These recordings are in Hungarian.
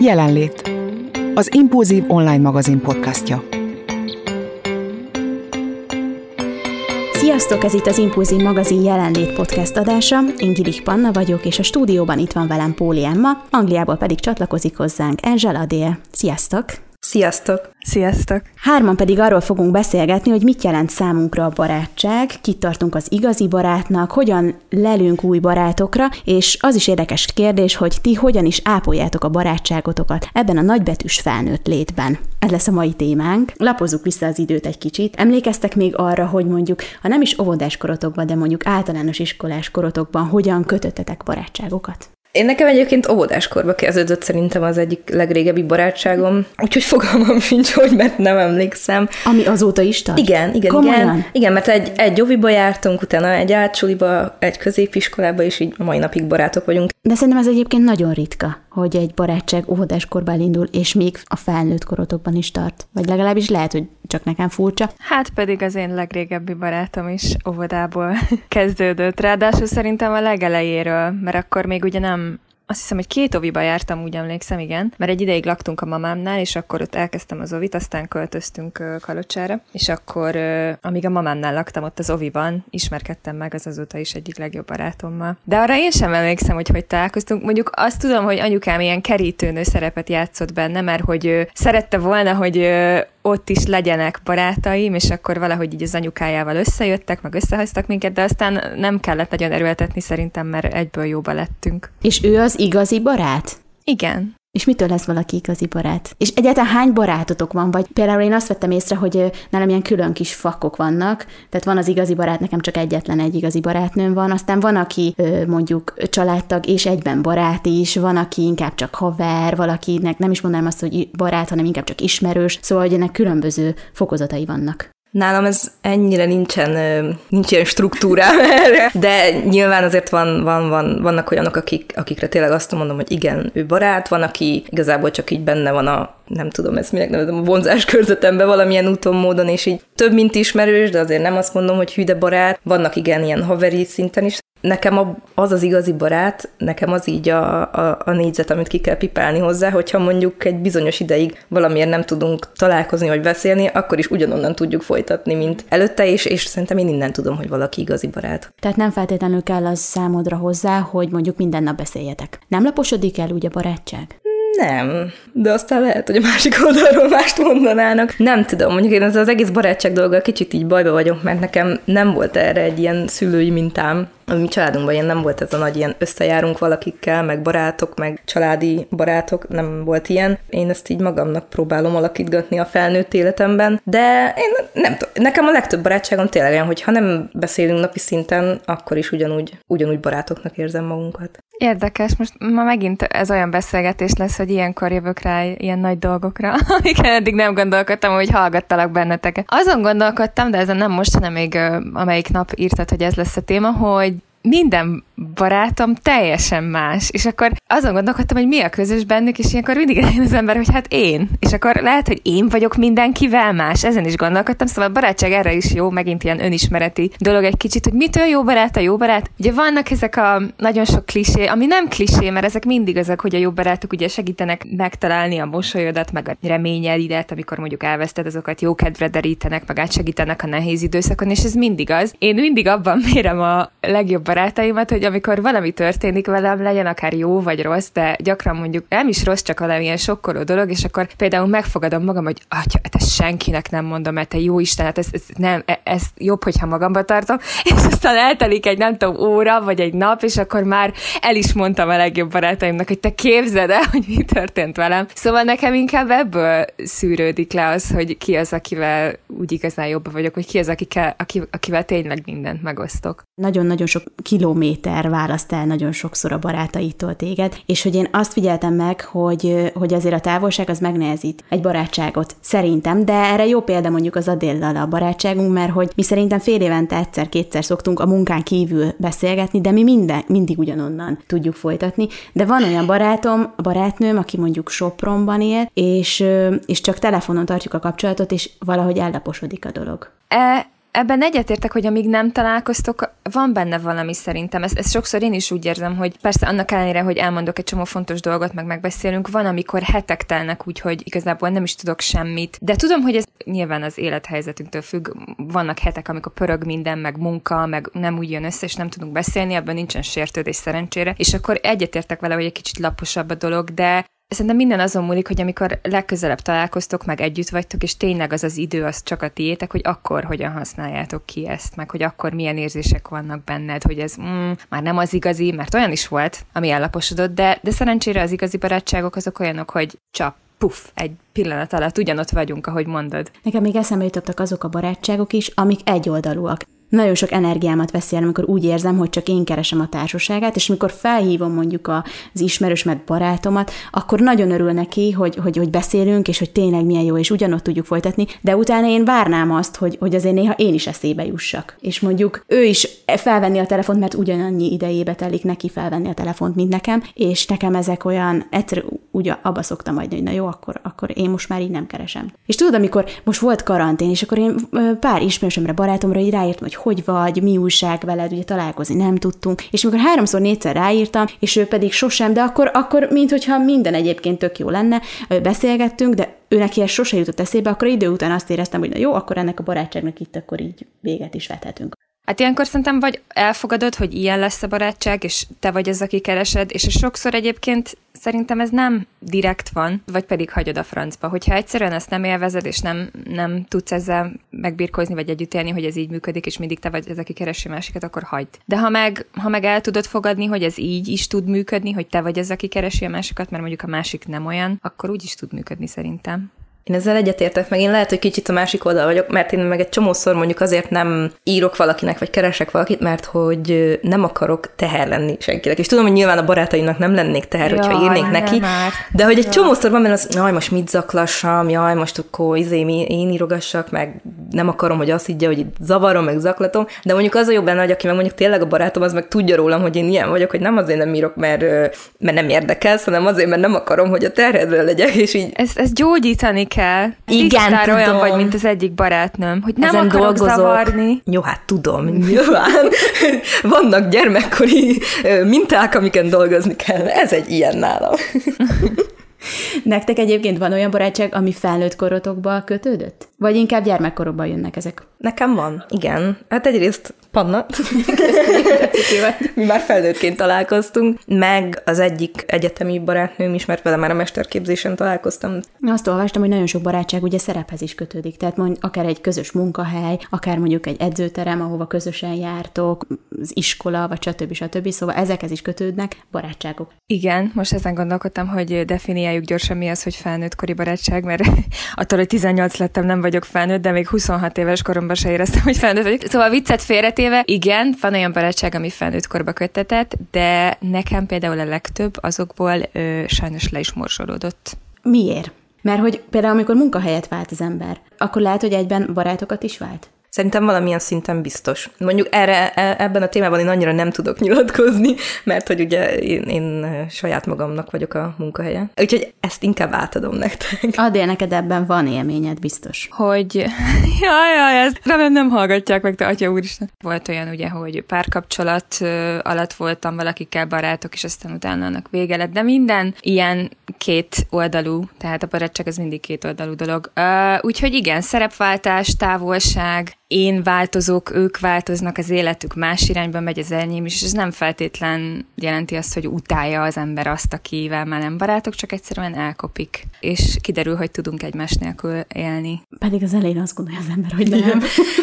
Jelenlét, az Impulzív online magazin podcastja. Sziasztok, ez itt az Impulzív Magazin Jelenlét podcast adása. Én Gilik Panna vagyok, és a stúdióban itt van velem Póli Emma, Angliából pedig csatlakozik hozzánk Angela Adél. Sziasztok! Sziasztok! Sziasztok! Hárman pedig arról fogunk beszélgetni, hogy mit jelent számunkra a barátság, kit tartunk az igazi barátnak, hogyan lelünk új barátokra, és az is érdekes kérdés, hogy ti hogyan is ápoljátok a barátságotokat ebben a nagybetűs felnőtt létben. Ez lesz a mai témánk. Lapozzuk vissza az időt egy kicsit. Emlékeztek még arra, hogy mondjuk, ha nem is óvodás korotokban, de mondjuk általános iskolás korotokban hogyan kötöttetek barátságokat? Én nekem egyébként óvodáskorba kezdődött szerintem az egyik legrégebbi barátságom, úgyhogy fogalmam sincs, hogy mert nem emlékszem. Ami azóta is tart? Igen. Igen, mert egy óviba jártunk, utána egy átsuliba, egy középiskolába, és így mai napig barátok vagyunk. De szerintem ez egyébként nagyon ritka, hogy egy barátság óvodáskorban indul, és még a felnőtt korotokban is tart. Vagy legalábbis lehet, hogy csak nekem furcsa. Hát pedig az én legrégebbi barátom is óvodából kezdődött. Ráadásul szerintem a legelejéről, mert akkor még ugye nem... Azt hiszem, hogy 2 óviba jártam, úgy emlékszem, igen, mert egy ideig laktunk a mamámnál, és akkor ott elkezdtem az ovit, aztán költöztünk Kalocsára, és akkor amíg a mamámnál laktam ott az oviban, ismerkedtem meg az azóta is egyik legjobb barátommal. De arra én sem emlékszem, hogy találkoztunk. Mondjuk azt tudom, hogy anyukám ilyen kerítőnő szerepet játszott benne, mert hogy szerette volna, hogy ott is legyenek barátaim, és akkor valahogy így az anyukájával összejöttek, meg összehoztak minket, de aztán nem kellett nagyon erőltetni szerintem, mert egyből jóba lettünk. És ő az igazi barát? Igen. És mitől lesz valaki igazi barát? És egyáltalán hány barátotok van? Vagy például én azt vettem észre, hogy nálam ilyen külön kis fakok vannak, tehát van az igazi barát, nekem csak egyetlen egy igazi barátnőm van, aztán van, aki mondjuk családtag és egyben barát is, van, aki inkább csak haver, valakinek nem is mondanám azt, hogy barát, hanem inkább csak ismerős, szóval hogy ennek különböző fokozatai vannak. Nálam ez ennyire nincs ilyen struktúrám erre, de nyilván azért vannak olyanok, akikre tényleg azt mondom, hogy igen, ő barát, van, aki igazából csak így benne van a, nem tudom, ezt minek nevezem, a vonzás körzetemben valamilyen úton, módon, és így több, mint ismerős, de azért nem azt mondom, hogy hű, de barát, vannak igen ilyen haveri szinten is. Nekem az az igazi barát, nekem az így a négyzet, amit ki kell pipálni hozzá, hogyha mondjuk egy bizonyos ideig valamiért nem tudunk találkozni vagy beszélni, akkor is ugyanonnan tudjuk folytatni, mint előtte, és szerintem én innen tudom, hogy valaki igazi barát. Tehát nem feltétlenül kell az számodra hozzá, hogy mondjuk minden nap beszéljetek. Nem laposodik el úgy a barátság? Nem, de aztán lehet, hogy a másik oldalról mást mondanának. Nem tudom, mondjuk én az egész barátság dolga kicsit így bajba vagyok, mert nekem nem volt erre egy ilyen szülői mintám. A mi családunkban ilyen nem volt ez a nagy ilyen összejárunk valakikkel, meg barátok, meg családi barátok, nem volt ilyen. Én ezt így magamnak próbálom alakítgatni a felnőtt életemben, de én nem tudom. Nekem a legtöbb barátságom tényleg olyan, hogy ha nem beszélünk napi szinten, akkor is ugyanúgy barátoknak érzem magunkat. Érdekes, most ma megint ez olyan beszélgetés lesz, hogy ilyenkor jövök rá ilyen nagy dolgokra, amiket eddig nem gondolkodtam, hogy hallgattalak benneteket. Azon gondolkodtam, de ezen nem most, hanem még amelyik nap írtad, hogy ez lesz a téma, hogy minden barátom teljesen más, és akkor azon gondolkodtam, hogy mi a közös bennük, és ilyenkor mindig eljön az ember, hogy hát én, és akkor lehet, hogy én vagyok mindenkivel más, ezen is gondolkodtam, szóval a barátság erre is jó, megint ilyen önismereti dolog egy kicsit, hogy mitől jó barát a jó barát. Ugye vannak ezek a nagyon sok klisé, ami nem klisé, mert ezek mindig azok, hogy a jó barátok ugye segítenek megtalálni a mosolyodat, meg a reményeidet, amikor mondjuk elveszted, azokat jó kedvre derítenek, meg átsegítenek a nehéz időszakon, és ez mindig az. Én mindig abban mérem a legjobb barátaimat, hogy amikor valami történik velem, legyen akár jó vagy rossz, de gyakran mondjuk nem is rossz, csak valami ilyen sokkoló dolog, és akkor például megfogadom magam, hogy atya, hát ezt senkinek nem mondom, mert te jó Isten, hát ez jobb, hogyha magamba tartom, és aztán eltelik egy nem tudom óra, vagy egy nap, és akkor már el is mondtam a legjobb barátaimnak, hogy te képzeld el, hogy mi történt velem. Szóval nekem inkább ebből szűrődik le az, hogy ki az, akivel úgy igazán jobban vagyok, hogy ki az, akivel tényleg mindent megosztok. Nagyon-nagyon sok kilométer választ el nagyon sokszor a barátaitól téged, és hogy én azt figyeltem meg, hogy azért a távolság az megnehezít egy barátságot, szerintem, de erre jó példa mondjuk az Adéllal a barátságunk, mert hogy mi szerintem fél évente egyszer-kétszer szoktunk a munkán kívül beszélgetni, de mi mindig ugyanonnan tudjuk folytatni, de van olyan barátom, barátnőm, aki mondjuk Sopronban él, és csak telefonon tartjuk a kapcsolatot, és valahogy ellaposodik a dolog. Ebben egyetértek, hogy amíg nem találkoztok, van benne valami szerintem. Ezt sokszor én is úgy érzem, hogy persze annak ellenére, hogy elmondok egy csomó fontos dolgot, meg megbeszélünk, van, amikor hetek telnek úgy, hogy igazából nem is tudok semmit. De tudom, hogy ez nyilván az élethelyzetünktől függ. Vannak hetek, amikor pörög minden, meg munka, meg nem úgy jön össze, és nem tudunk beszélni, ebben nincsen sértődés szerencsére. És akkor egyetértek vele, hogy egy kicsit laposabb a dolog, de szerintem minden azon múlik, hogy amikor legközelebb találkoztok, meg együtt vagytok, és tényleg az az idő az csak a tiétek, hogy akkor hogyan használjátok ki ezt, meg hogy akkor milyen érzések vannak benned, hogy ez már nem az igazi, mert olyan is volt, ami ellaposodott, de szerencsére az igazi barátságok azok olyanok, hogy csap, puff, egy pillanat alatt ugyanott vagyunk, ahogy mondod. Nekem még eszembe jutottak azok a barátságok is, amik egyoldalúak. Nagyon sok energiámat veszi el, amikor úgy érzem, hogy csak én keresem a társaságát, és mikor felhívom mondjuk az ismerősmet, barátomat, akkor nagyon örül neki, hogy beszélünk, és hogy tényleg milyen jó, és ugyanott tudjuk folytatni, de utána én várnám azt, hogy azért néha én is eszébe jussak. És mondjuk ő is felvenni a telefont, mert ugyanannyi idejébe telik neki felvenni a telefont, mint nekem, és nekem ezek olyan, egyszerűen ugye abba szoktam adni, hogy na jó, akkor én most már így nem keresem. És tudod, amikor most volt karantén, és akkor én pár ismerősömre, barátomra így ráírtam, hogy vagy, mi újság veled, ugye találkozni nem tudtunk, és amikor 3-4-szer ráírtam, és ő pedig sosem, de akkor minthogyha minden egyébként tök jó lenne, beszélgettünk, de ő neki ez sose jutott eszébe, akkor idő után azt éreztem, hogy na jó, akkor ennek a barátságnak itt akkor így véget is vethetünk. Hát ilyenkor szerintem vagy elfogadod, hogy ilyen lesz a barátság, és te vagy az, aki keresed, és sokszor egyébként szerintem ez nem direkt van, vagy pedig hagyod a francba. Hogyha egyszerűen ezt nem élvezed, és nem tudsz ezzel megbirkózni, vagy együtt élni, hogy ez így működik, és mindig te vagy az, aki keresi másikat, akkor hagyd. De ha meg el tudod fogadni, hogy ez így is tud működni, hogy te vagy az, aki keresi a másikat, mert mondjuk a másik nem olyan, akkor úgy is tud működni szerintem. Én ezzel egyetértek, meg én lehet, hogy kicsit a másik oldal vagyok, mert én meg egy csomószor mondjuk azért nem írok valakinek, vagy keresek valakit, mert hogy nem akarok teher lenni senkinek. És tudom, hogy nyilván a barátainak nem lennék teher, jaj, hogyha írnék neki, már. De hogy egy csomószor van, mert az, jaj, most mit zaklassam, jaj, most akkor én írogassak, meg nem akarom, hogy azt higgye, hogy itt zavarom, meg zaklatom, de mondjuk az a jobb lenne, hogy aki meg mondjuk tényleg a barátom, az meg tudja rólam, hogy én ilyen vagyok, hogy nem azért nem írok, mert nem érdekelsz, hanem azért, mert nem akarom, hogy a terhedre legyek, és így. Ez gyógyítani kell. Igen, Tisztár tudom. Olyan vagy, mint az egyik barátnőm, hogy nem ezen akarok zavarni. Jó, hát tudom, nyilván. Vannak gyermekkori minták, amiken dolgozni kell. Ez egy ilyen nálam. Nektek egyébként van olyan barátság, ami felnőtt korotokba kötődött? Vagy inkább gyermekkorokban jönnek ezek? Nekem van, igen. Hát egyrészt Panna. Mi már felnőttként találkoztunk, meg az egyik egyetemi barátnőm is, mert vele már a mesterképzésen találkoztam. Azt olvastam, hogy nagyon sok barátság ugye szerephez is kötődik, tehát mondjuk akár egy közös munkahely, akár mondjuk egy edzőterem, ahova közösen jártok, az iskola, vagy stb. Szóval ezekhez is kötődnek barátságok. Igen, most ezen gondolkodtam, hogy definiáljuk gyorsan, mi az, hogy felnőttkori barátság, mert attól, hogy 18 lettem, nem vagyok felnőtt, de még 26 éves koromban se éreztem, hogy felnőtt vagyok. Szóval viccet félretéve, igen, van olyan barátság, ami felnőtt korba kötetett, de nekem például a legtöbb azokból sajnos le is morzsolódott. Miért? Mert hogy például amikor munkahelyet vált az ember, akkor lehet, hogy egyben barátokat is vált? Szerintem valamilyen szinten biztos. Mondjuk ebben a témában én annyira nem tudok nyilatkozni, mert hogy ugye én saját magamnak vagyok a munkahelyen. Úgyhogy ezt inkább átadom nektek. Adél, neked ebben van élményed, biztos. Hogy jaj, ezt remélem nem hallgatják meg, te atya úristen. Volt olyan ugye, hogy párkapcsolat alatt voltam valakikkel barátok, és aztán utána annak vége lett. De minden ilyen két oldalú, tehát a barátság az mindig két oldalú dolog. Úgyhogy igen, szerepváltás, távolság, én változok, ők változnak, az életük más irányba megy, az enyém is, és ez nem feltétlen jelenti azt, hogy utálja az ember azt, akivel már nem barátok, csak egyszerűen elkopik, és kiderül, hogy tudunk egymás nélkül élni. Pedig az elején azt gondolja az ember, hogy nem.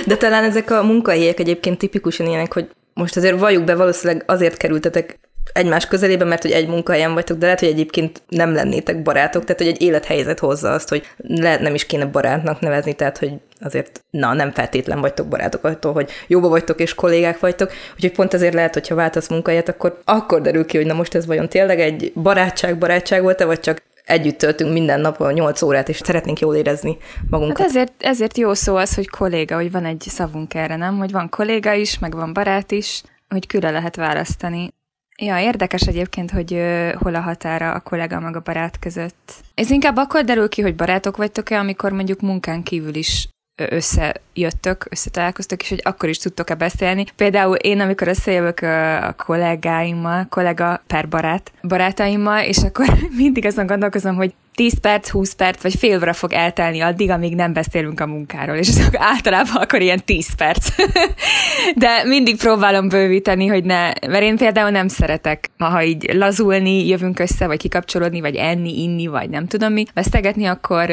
De talán ezek a munkahelyek egyébként tipikusan ilyenek, hogy most azért valljuk be, valószínűleg azért kerültetek egymás közelében, mert hogy egy munkahelyen vagytok, de lehet, hogy egyébként nem lennétek barátok, tehát hogy egy élethelyzet hozza azt, hogy lehet nem is kéne barátnak nevezni, tehát hogy azért nem feltétlen vagytok barátok attól, hogy jóba vagytok és kollégák vagytok, úgyhogy pont azért lehet, hogyha váltasz munkahelyet, akkor derül ki, hogy na most ez vajon tényleg egy barátság volt-e, vagy csak együtt töltünk minden nap 8 órát, és szeretnénk jól érezni magunkat. Hát ezért jó szó az, hogy kolléga, hogy van egy szavunk erre, nem? Hogy van kolléga is, meg van barát is, hogy külön lehet választani. Ja, érdekes egyébként, hogy hol a határa a kollega meg a barát között. Ez inkább akkor derül ki, hogy barátok vagytok-e, amikor mondjuk munkán kívül is összetalálkoztok, és hogy akkor is tudtok-e beszélni. Például én, amikor összejövök a kollégáimmal, kollega per barátaimmal, és akkor mindig azon gondolkozom, hogy 10 perc, 20 perc, vagy fél óra fog eltelni addig, amíg nem beszélünk a munkáról, és azok általában akkor ilyen 10 perc. De mindig próbálom bővíteni, hogy ne, mert én például nem szeretek, ha így lazulni, jövünk össze, vagy kikapcsolódni, vagy enni, inni, vagy nem tudom mi, vesztegetni, akkor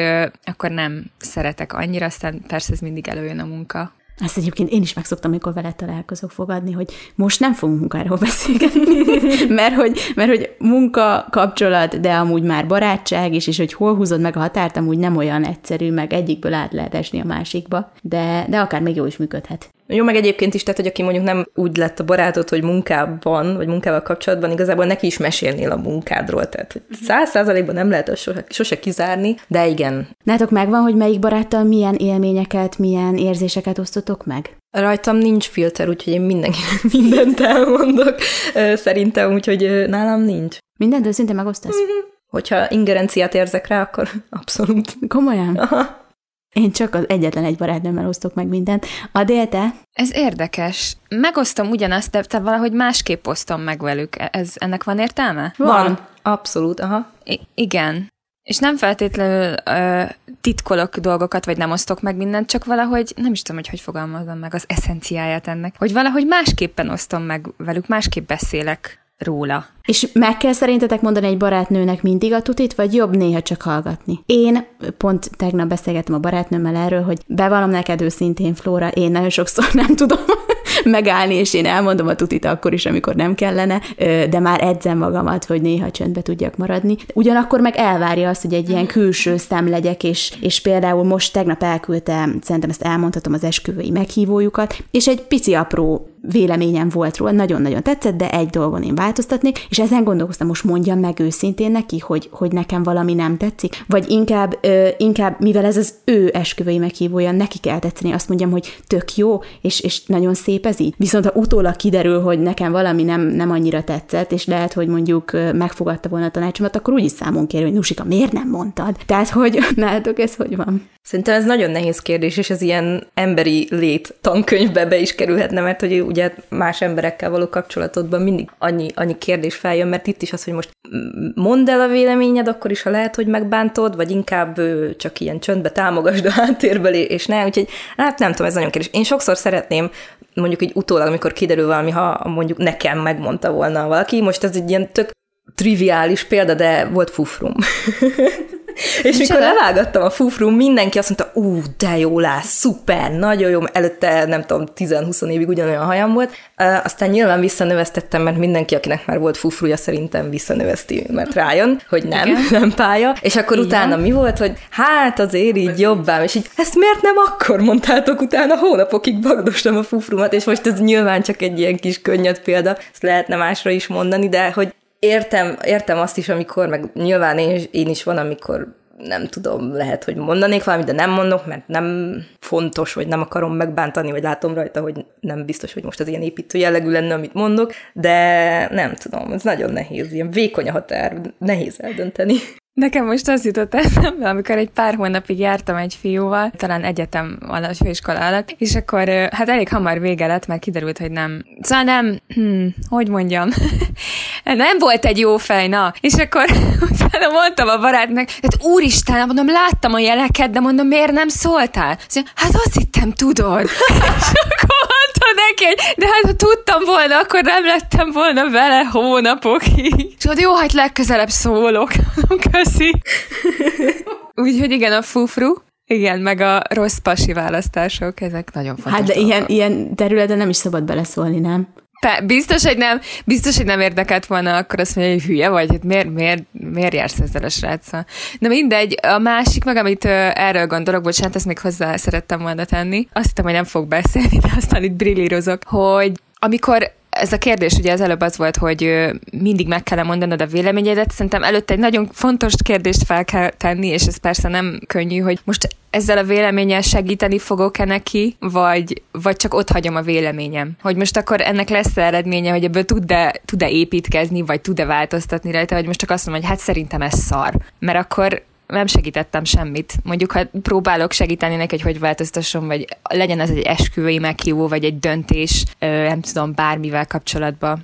nem szeretek annyira, aztán persze ez mindig előjön a munka. Azt egyébként én is megszoktam, amikor vele találkozok, fogadni, hogy most nem fogunk munkáról beszélgetni, mert hogy munka, kapcsolat, de amúgy már barátság is, és hogy hol húzod meg a határt, amúgy nem olyan egyszerű, meg egyikből át lehet esni a másikba, de akár még jó is működhet. Jó, meg egyébként is, tehát, hogy aki mondjuk nem úgy lett a barátod, hogy munkában, vagy munkával kapcsolatban, igazából neki is mesélnél a munkádról, tehát 100%-ban nem lehet sose kizárni, de igen. Nátok megvan, hogy melyik baráttal milyen élményeket, milyen érzéseket osztotok meg? Rajtam nincs filter, úgyhogy én mindenkinek mindent elmondok, szerintem, úgyhogy nálam nincs. Mindent őszintén megosztasz? Mm-hmm. Hogyha ingerenciát érzek rá, akkor abszolút. Komolyan? Aha. Én csak az egyetlen egy barátnőmmel osztok meg mindent. Adél, te? Ez érdekes. Megosztom ugyanazt, de valahogy másképp osztom meg velük. Ennek van értelme? Van. Abszolút, aha. Igen. És nem feltétlenül titkolok dolgokat, vagy nem osztok meg mindent, csak valahogy, nem is tudom, hogy fogalmazom meg az eszenciáját ennek, hogy valahogy másképpen osztom meg velük, másképp beszélek róla. És meg kell szerintetek mondani egy barátnőnek mindig a tutit, vagy jobb néha csak hallgatni? Én pont tegnap beszélgettem a barátnőmmel erről, hogy bevallom neked őszintén, Flóra, én nagyon sokszor nem tudom megállni, és én elmondom a tutit akkor is, amikor nem kellene, de már edzem magamat, hogy néha csöndbe tudjak maradni. Ugyanakkor meg elvárja azt, hogy egy ilyen külső szem legyek, és például most tegnap elküldtem, szerintem ezt elmondhatom, az esküvői meghívójukat, és egy pici apró véleményem volt róla, nagyon-nagyon tetszett, de egy dolgon én változtatnék, és ezen gondolkoztam, most mondjam meg őszintén neki, hogy nekem valami nem tetszik, vagy inkább, mivel ez az ő esküvői meghívója, neki kell tetszeni, azt mondjam, hogy tök jó, és nagyon szép ez így. Viszont ha utólag kiderül, hogy nekem valami nem annyira tetszett, és lehet, hogy mondjuk megfogadta volna a tanácsomat, akkor úgyis számon kér, hogy Nusika, miért nem mondtad? Tehát, hogy nálatok ez hogy van? Szerintem ez nagyon nehéz kérdés, és ez ilyen emberi lét tankönyvbe be is kerülhetne, mert hogy ugye más emberekkel való kapcsolatodban mindig annyi kérdés feljön, mert itt is az, hogy most mondd el a véleményed, akkor is, ha lehet, hogy megbántod, vagy inkább csak ilyen csöndbe támogasd a háttérből, és ne, úgyhogy hát nem tudom, ez nagyon kérdés. Én sokszor szeretném, mondjuk így utólag, amikor kiderül valami, ha mondjuk nekem megmondta volna valaki, most ez egy ilyen tök triviális példa, de volt fufrum. És mikor levágattam a fufrum, mindenki azt mondta, de jó áll, szuper, nagyon jó, előtte nem tudom, 10-20 évig ugyanolyan hajam volt, aztán nyilván visszanövesztettem, mert mindenki, akinek már volt fufruja, szerintem visszanöveszti, mert rájön, hogy nem, igen, nem pálya, és akkor igen, utána mi volt, hogy hát azért így jobbám, és így ezt miért nem akkor mondtátok, utána hónapokig bagdostam a fufrumat, és most ez nyilván csak egy ilyen kis könnyed példa, ezt lehetne másra is mondani, de hogy Értem azt is, amikor, meg nyilván én is van, amikor nem tudom, lehet, hogy mondanék valamit, de nem mondok, mert nem fontos, vagy nem akarom megbántani, vagy látom rajta, hogy nem biztos, hogy most az ilyen építő jellegű lenne, amit mondok, de nem tudom, ez nagyon nehéz, ilyen vékony a határ, nehéz eldönteni. Nekem most az jutott eszembe, amikor egy pár hónapig jártam egy fiúval, talán egyetem alatt, főiskola alatt, és akkor hát elég hamar vége lett, mert kiderült, hogy nem. Szóval nem, hogy mondjam, nem volt egy jó fej, na. És akkor utána mondtam a barátnak, hát úristen, mondom, láttam a jeleket, de mondom, miért nem szóltál? Szóval, hát azt hittem, tudod. És akkor mondta neki, hogy de hát ha tudtam volna, akkor nem lettem volna vele hónapokig. És mondta, jó, hát legközelebb szólok. Úgyhogy igen, a fufru, igen, meg a rossz pasi választások, ezek nagyon fontosak. Hát de ilyen területen nem is szabad beleszólni, nem? Biztos, hogy nem érdekelt volna, akkor azt mondja, hogy hülye vagy, hát miért jársz ezzel a sráccal? Na mindegy, a másik meg, amit erről gondolok, bocsánat, ezt még hozzá szerettem volna tenni, azt hittem, hogy nem fog beszélni, de aztán itt brillírozok, hogy amikor ez a kérdés ugye az előbb az volt, hogy mindig meg kell mondanod a véleményedet, szerintem előtte egy nagyon fontos kérdést fel kell tenni, és ez persze nem könnyű, hogy most ezzel a véleménnyel segíteni fogok-e neki, vagy csak ott hagyom a véleményem. Hogy most akkor ennek lesz eredménye, hogy ebből tud-e építkezni, vagy tud-e változtatni rajta, vagy most csak azt mondom, hogy hát szerintem ez szar. Mert akkor nem segítettem semmit. Mondjuk, ha próbálok segíteni neki, hogy változtasson, vagy legyen ez egy esküvői meghívó, vagy egy döntés, nem tudom, bármivel kapcsolatban.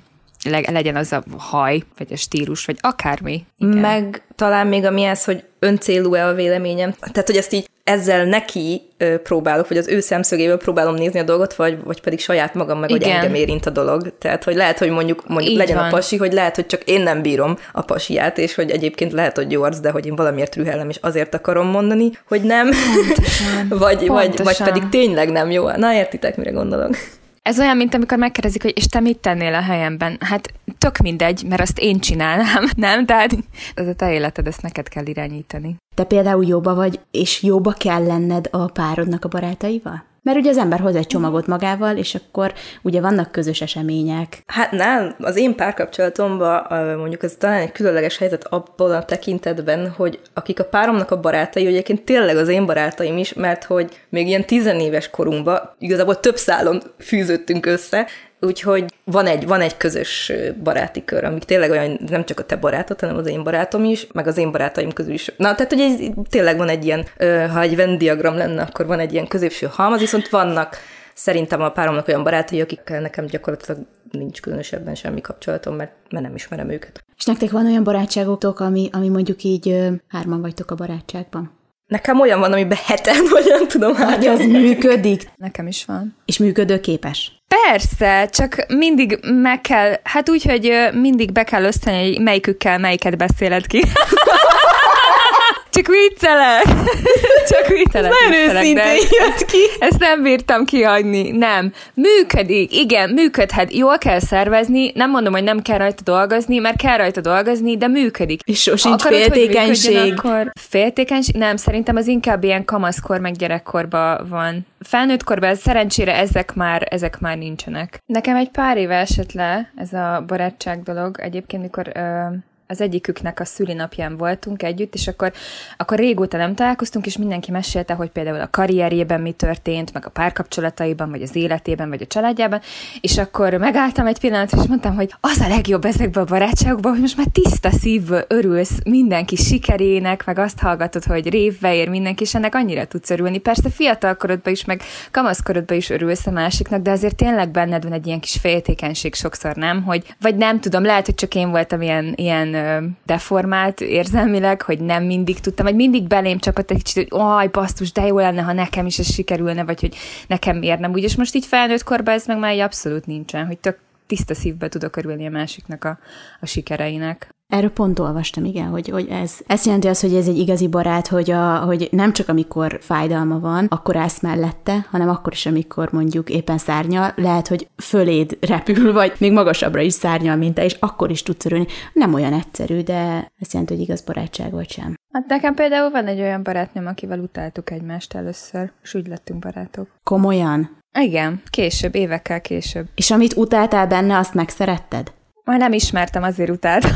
Legyen az a haj, vagy a stílus, vagy akármi. Igen. Meg talán még ami az, hogy öncélú-e a véleményem. Tehát, hogy ezt így ezzel neki próbálok, vagy az ő szemszögéből próbálom nézni a dolgot, vagy pedig saját magam meg, igen, hogy engem érint a dolog. Tehát, hogy lehet, hogy mondjuk legyen van a pasi, hogy lehet, hogy csak én nem bírom a pasiját, és hogy egyébként lehet, hogy jó arc, de hogy én valamiért rühellem, és azért akarom mondani, hogy nem. Pontosan. vagy pedig tényleg nem jó. Na, értitek, mire gondolok. Ez olyan, mint amikor megkérdezik, hogy és te mit tennél a helyemben? Hát tök mindegy, mert azt én csinálnám, nem? Tehát az a te életed, ezt neked kell irányítani. Te például jóba vagy, és jóba kell lenned a párodnak a barátaival? Mert ugye az ember hoz egy csomagot magával, és akkor ugye vannak közös események. Hát nem, az én párkapcsolatomban mondjuk ez talán egy különleges helyzet abból a tekintetben, hogy akik a páromnak a barátai, egyébként tényleg az én barátaim is, mert hogy még ilyen 10 éves korunkban igazából több szálon fűződtünk össze, úgyhogy van egy közös baráti kör, amik tényleg olyan, nem csak a te barátod, hanem az én barátom is, meg az én barátaim közül is. Na, tehát ugye tényleg van egy ilyen, ha egy Venn diagram lenne, akkor van egy ilyen középső halmaz, viszont vannak szerintem a páromnak olyan barátai, akikkel nekem gyakorlatilag nincs különösebben semmi kapcsolatom, mert nem ismerem őket. És nektek van olyan barátságotok, ami mondjuk így 3-an vagytok a barátságban? Nekem olyan van, amiben 7-en, vagy nem tudom, hogy az működik. Nekem is van. És működőképes? Persze, csak mindig meg kell, hát úgy, hogy mindig be kell osztani, hogy melyikükkel melyiket beszéled ki. Csak viccelek. Csak viccelek. Nagyon őszintén jött ki. Ezt nem bírtam kihagyni. Nem. Működik. Igen, működhet. Jól kell szervezni. Nem mondom, hogy nem kell rajta dolgozni, mert kell rajta dolgozni, de működik. És sosincs féltékenység. Akkor féltékenység? Nem, szerintem az inkább ilyen kamaszkor meg gyerekkorban van. Felnőttkorban szerencsére ezek már nincsenek. Nekem egy pár éve esett le ez a barátság dolog. Egyébként, mikor... az egyiküknek a szülinapján voltunk együtt, és akkor régóta nem találkoztunk, és mindenki mesélte, hogy például a karrierjében mi történt, meg a párkapcsolataiban, vagy az életében, vagy a családjában, és akkor megálltam egy pillanatra, és mondtam, hogy az a legjobb ezekben a barátságokban, hogy most már tiszta szívből örülsz mindenki sikerének, meg azt hallgatod, hogy révbe ér mindenki, és ennek annyira tudsz örülni. Persze fiatalkorodban is, meg kamaszkorodban is örülsz a másiknak, de azért tényleg benned van egy ilyen kis féltékenység sokszor, nem? Hogy, vagy nem tudom, lehet, hogy csak én voltam ilyen deformált érzelmileg, hogy nem mindig tudtam, vagy mindig belém csapott egy kicsit, hogy aj, basszus, de jó lenne, ha nekem is ez sikerülne, vagy hogy nekem érnem úgy, és most így felnőtt korban ez meg már abszolút nincsen, hogy tök tiszta szívbe tudok örülni a másiknak a sikereinek. Erről pont olvastam, igen, hogy ez. Ezt jelenti az, hogy ez egy igazi barát, hogy nem csak amikor fájdalma van, akkor állsz mellette, hanem akkor is, amikor mondjuk éppen szárnyal, lehet, hogy föléd repül, vagy még magasabbra is szárnyal, mint te, és akkor is tudsz örülni. Nem olyan egyszerű, de ezt jelenti, hogy igaz barátság vagy sem. Hát nekem például van egy olyan barátnőm, akivel utáltuk egymást először, és úgy lettünk barátok. Komolyan? Igen, később, évekkel később. És amit utáltál benne, azt megszeretted? Már nem ismertem, azért utáltam.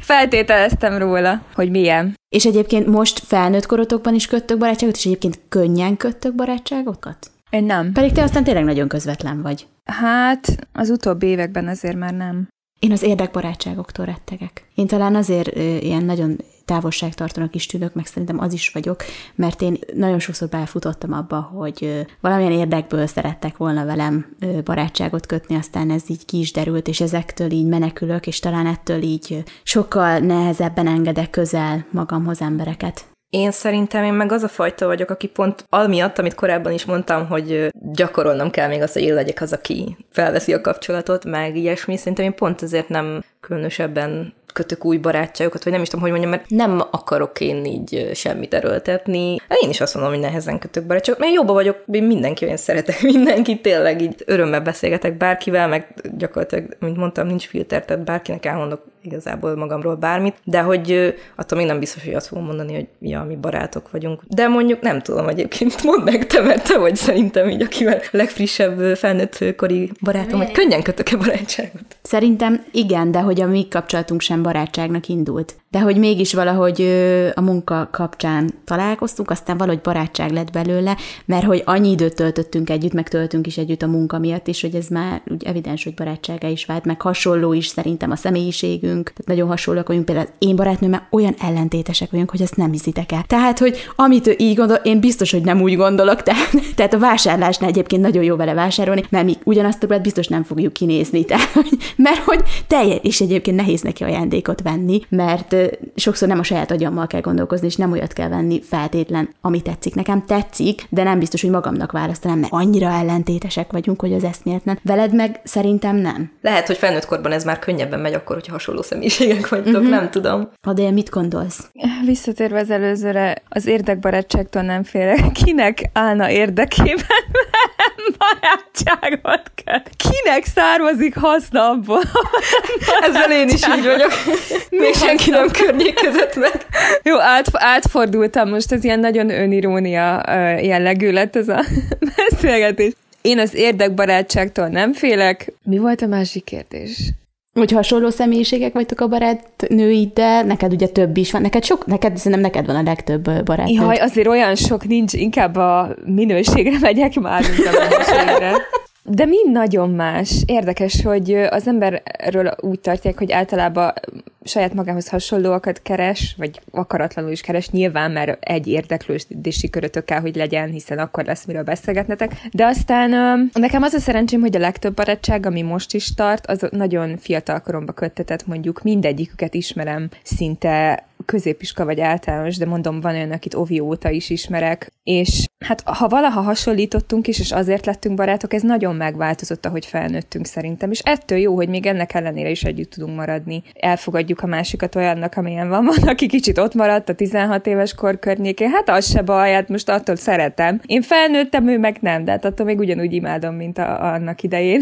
Feltételeztem róla, hogy milyen. És egyébként most felnőtt korotokban is köttök barátságot, és egyébként könnyen köttök barátságokat? Én nem. Pedig te aztán tényleg nagyon közvetlen vagy. Hát, az utóbbi években azért már nem. Én az érdekbarátságoktól rettegek. Én talán azért ilyen nagyon távolságtartónak is tűnök, meg szerintem az is vagyok, mert én nagyon sokszor belefutottam abba, hogy valamilyen érdekből szerettek volna velem barátságot kötni, aztán ez így ki is derült, és ezektől így menekülök, és talán ettől így sokkal nehezebben engedek közel magamhoz embereket. Én szerintem meg az a fajta vagyok, aki pont amiatt, amit korábban is mondtam, hogy gyakorolnom kell még azt, hogy én legyek az, aki felveszi a kapcsolatot, meg ilyesmi, szerintem én pont ezért nem különösebben kötök új barátságokat, vagy nem is tudom, hogy mondjam, mert nem akarok én így semmit erőltetni. Én is azt mondom, hogy nehezen kötök barátságokat, mert jobban vagyok, én mindenki, olyan szeretek mindenkit, tényleg így örömmel beszélgetek bárkivel, meg gyakorlatilag, mint mondtam, nincs filter, tehát bárkinek elmondok igazából magamról bármit, de hogy attól még nem biztos, hogy azt fogom mondani, hogy ja, mi barátok vagyunk. De mondjuk nem tudom egyébként, mondd meg te, mert te vagy szerintem így, akivel legfrissebb felnőtt kori barátom, hogy könnyen kötök-e barátságot. Szerintem igen, de hogy a mi kapcsolatunk sem barátságnak indult. de hogy mégis valahogy a munka kapcsán találkoztunk, aztán valahogy barátság lett belőle, mert hogy annyi időt töltöttünk együtt, meg töltünk is együtt a munka miatt, és hogy ez már úgy evidens, hogy barátsága is vált, meg hasonló is szerintem a személyiségünk, tehát nagyon hasonlóak vagyunk, például én barátnőmmel olyan ellentétesek vagyunk, hogy ezt nem hiszitek el. Tehát, hogy amit ő így gondol, én biztos, hogy nem úgy gondolok, tehát a vásárlásnál egyébként nagyon jó vele vásárolni, mert mi ugyanazt többet biztos nem fogjuk kinézni, tehát, mert hogy teljes, és egyébként nehéz neki ajándékot venni, mert sokszor nem a saját agyammal kell gondolkozni, és nem olyat kell venni feltétlen, ami tetszik. Nekem tetszik, de nem biztos, hogy magamnak választanám, mert annyira ellentétesek vagyunk, hogy az eszméletlen. Veled meg szerintem nem. Lehet, hogy felnőtt korban ez már könnyebben megy akkor, hogyha hasonló személyiségek vagytok, nem tudom. Adél, mit gondolsz? Visszatérve az előzőre, az érdekbarátságtól nem félek. Kinek állna érdekében barátságot kell? Kinek származik haszna abból? Ezzel én is így vagyok. Még senki nem környékezett meg. Jó, átfordultam most, ez ilyen nagyon önirónia jellegű lett ez a beszélgetés. Én az érdekbarátságtól nem félek. Mi volt a másik kérdés? Hogy hasonló személyiségek vagytok a barátnőiddel, neked ugye több is van, neked van a legtöbb barátnőd. Jaj, azért olyan sok nincs, inkább a minőségre megyek már, mint a minőségre. De mind nagyon más. Érdekes, hogy az emberről úgy tartják, hogy általában saját magához hasonlóakat keres, vagy akaratlanul is keres, nyilván, mert egy érdeklődési körötök kell, hogy legyen, hiszen akkor lesz, miről beszélgetnetek. De aztán nekem az a szerencsém, hogy a legtöbb barátság, ami most is tart, az nagyon fiatal koromba köttetett, mondjuk mindegyiküket ismerem szinte középiska vagy általános, de mondom, van olyan, akit óvi óta is ismerek, és hát ha valaha hasonlítottunk is, és azért lettünk barátok, ez nagyon megváltozott, ahogy felnőttünk szerintem, és ettől jó, hogy még ennek ellenére is együtt tudunk maradni. Elfogadjuk a másikat olyannak, amilyen van, aki kicsit ott maradt a 16 éves kor környékén, hát az se baj, hát most attól szeretem. Én felnőttem, ő meg nem, de hát attól még ugyanúgy imádom, mint annak idején.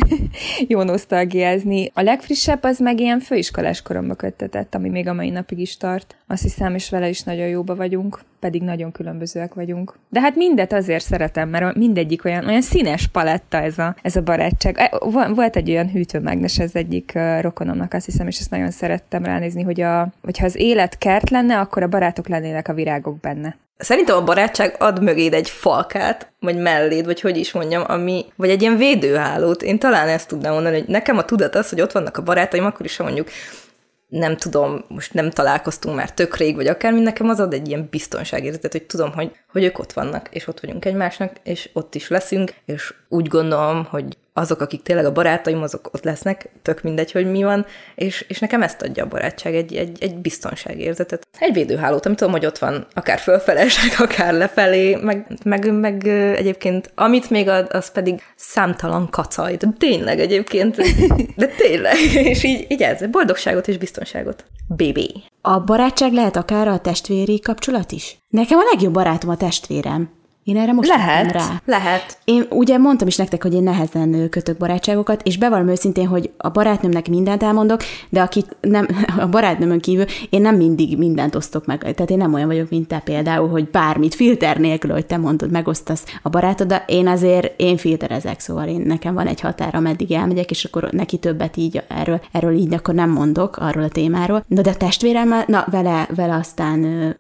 Jó nosztalgiázni. A legfrissebb az meg ilyen főiskolás koromba köttetett, ami még a mai napig is tart. Azt hiszem, és vele is nagyon jóba vagyunk, pedig nagyon különbözőek vagyunk. De hát mindet azért szeretem, mert mindegyik olyan színes paletta ez a barátság. Volt egy olyan hűtőmágnes ez egyik rokonomnak, azt hiszem, és ezt nagyon szerettem ránézni, hogy ha az élet kert lenne, akkor a barátok lennének a virágok benne. Szerintem a barátság ad mögéd egy falkát, vagy melléd, vagy hogy is mondjam, vagy egy ilyen védőhálót. Én talán ezt tudnám mondani, hogy nekem a tudat az, hogy ott vannak a barátaim, akkor is mondjuk, nem tudom, most nem találkoztunk már tök rég, vagy akármi, nekem az ad egy ilyen biztonságérzetet, hogy tudom, hogy ők ott vannak, és ott vagyunk egymásnak, és ott is leszünk, és úgy gondolom, hogy azok, akik tényleg a barátaim, azok ott lesznek, tök mindegy, hogy mi van, és nekem ezt adja a barátság, egy biztonságérzetet. Egy védőhálót, amit tudom, hogy ott van, akár fölfelesleg, akár lefelé, meg egyébként, amit még ad, az pedig számtalan kacaj. Tényleg egyébként, de tényleg. És így ez, boldogságot és biztonságot. Baby. A barátság lehet akár a testvéri kapcsolat is? Nekem a legjobb barátom a testvérem. Én erre most jöttem rá. Lehet. Én ugye mondtam is nektek, hogy én nehezen kötök barátságokat, és bevallom őszintén, hogy a barátnőmnek mindent elmondok, de a barátnőmön kívül én nem mindig mindent osztok meg. Tehát én nem olyan vagyok, mint te például, hogy bármit filter nélkül, hogy te mondod, megosztasz a barátod, de én filterezek, szóval nekem van egy határ, ameddig elmegyek, és akkor neki többet így erről így akkor nem mondok, arról a témáról. Na de a testvéremmel,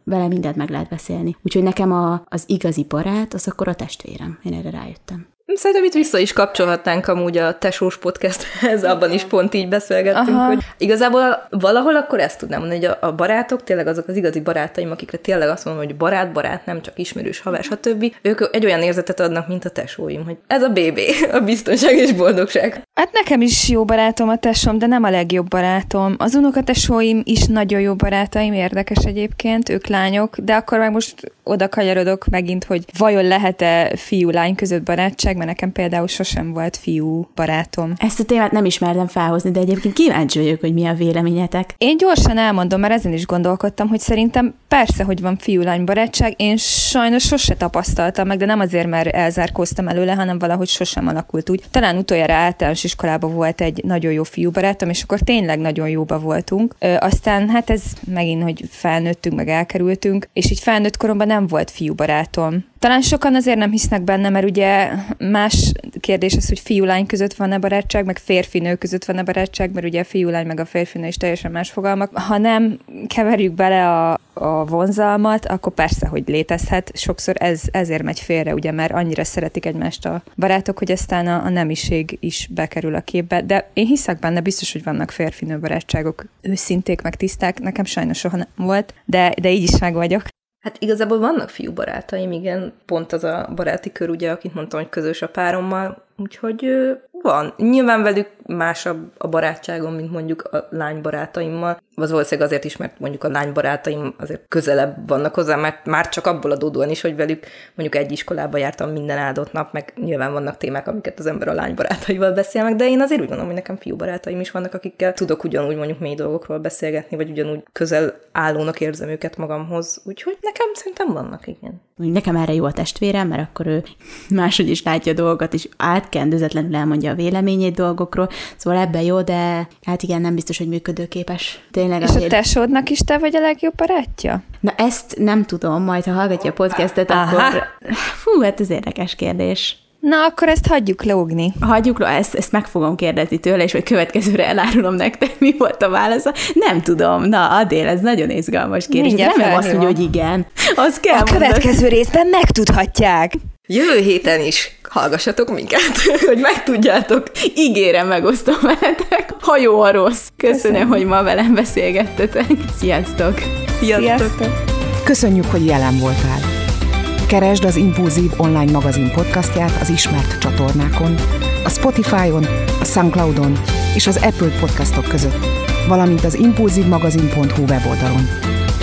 vele mindent meg lehet beszélni. Úgyhogy nekem az igazi barát, az akkor a testvérem. Én erre rájöttem. Szerintem itt vissza is kapcsolhatnánk amúgy a tesós podcasthez, abban is pont így beszélgettünk, hogy igazából valahol akkor ezt tudnám mondani, hogy a barátok, tényleg azok az igazi barátaim, akikre tényleg azt mondom, hogy barát, nem csak ismerős, haver, stb. Ők egy olyan érzetet adnak, mint a tesóim, hogy ez a bébé, a biztonság és boldogság. Hát nekem is jó barátom a tesóm, de nem a legjobb barátom. Az unokatesóim is nagyon jó barátaim, érdekes egyébként, ők lányok, de akkor meg most oda kanyarodok megint, hogy vajon lehet-e fiú-lány között barátság, mert nekem például sosem volt fiú barátom. Ezt a témát nem ismertem felhozni, de egyébként kíváncsi vagyok, hogy mi a véleményetek. Én gyorsan elmondom, mert ezen is gondolkodtam, hogy szerintem persze, hogy van fiú-lány barátság, én sajnos sose tapasztaltam meg, de nem azért, mert elzárkóztam előle, hanem valahogy sosem alakult úgy. Talán utoljára általános iskolában volt egy nagyon jó fiú barátom, és akkor tényleg nagyon jóba voltunk. Aztán hát ez megint, hogy felnőttünk, meg elkerültünk, és így felnőtt koromban nem volt fiú barátom. Talán sokan azért nem hisznek benne, mert ugye más kérdés az, hogy fiú-lány között van-e barátság, meg férfinő között van-e barátság, mert ugye a fiú-lány meg a férfinő is teljesen más fogalmak. Ha nem keverjük bele a vonzalmat, akkor persze, hogy létezhet. Sokszor ezért megy félre, ugye, mert annyira szeretik egymást a barátok, hogy aztán a nemiség is bekerül a képbe. De én hiszek benne, biztos, hogy vannak férfinő barátságok, őszinték, meg tiszták. Nekem sajnos soha nem volt, de így is meg vagyok. Hát igazából vannak fiú barátaim, igen, pont az a baráti kör, ugye, akit mondtam, hogy közös a párommal, úgyhogy van. Nyilván velük más a barátságom, mint mondjuk a lánybarátaimmal. Az valószínűleg azért is, mert mondjuk a lánybarátaim azért közelebb vannak hozzá, mert már csak abból adódóan is, hogy velük mondjuk egy iskolába jártam minden áldott nap, meg nyilván vannak témák, amiket az ember a lánybarátaival beszél meg, de én azért úgy gondolom, hogy nekem fiúbarátaim is vannak, akikkel tudok ugyanúgy mondjuk mély dolgokról beszélgetni, vagy ugyanúgy közel állónak érzem őket magamhoz. Úgyhogy nekem szerintem vannak, igen. Nekem erre jó a testvérem, mert akkor ő máshogy is látja dolgot, és átkendőzetlenül elmondja a véleményét dolgokról, szóval ebben jó, de hát igen, nem biztos, hogy működőképes. Tényleg és a tesódnak is te vagy a legjobb barátja? Na ezt nem tudom, majd ha hallgatja a podcastet, akkor... Fú, hát ez érdekes kérdés. Na, akkor ezt hagyjuk lógni. Ezt meg fogom kérdezni tőle, és hogy következőre elárulom nektek, mi volt a válasza. Nem tudom. Na, Adél, ez nagyon izgalmas kérdés. Remélem azt mondja, hogy igen. Azt kell mondani. A következő részben megtudhatják. Jövő héten is hallgassatok minket, hogy megtudjátok. Ígérem, megosztom veletek, ha jó, ha rossz. Köszönöm, hogy ma velem beszélgettetek. Sziasztok! Sziasztok! Köszönjük, hogy jelen voltál. Keresd az Impulzív online magazin podcastját az ismert csatornákon, a Spotify-on, a SoundCloud-on és az Apple podcastok között, valamint az impulzivmagazin.hu weboldalon.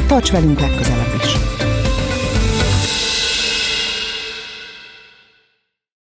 Tarts velünk legközelebb is!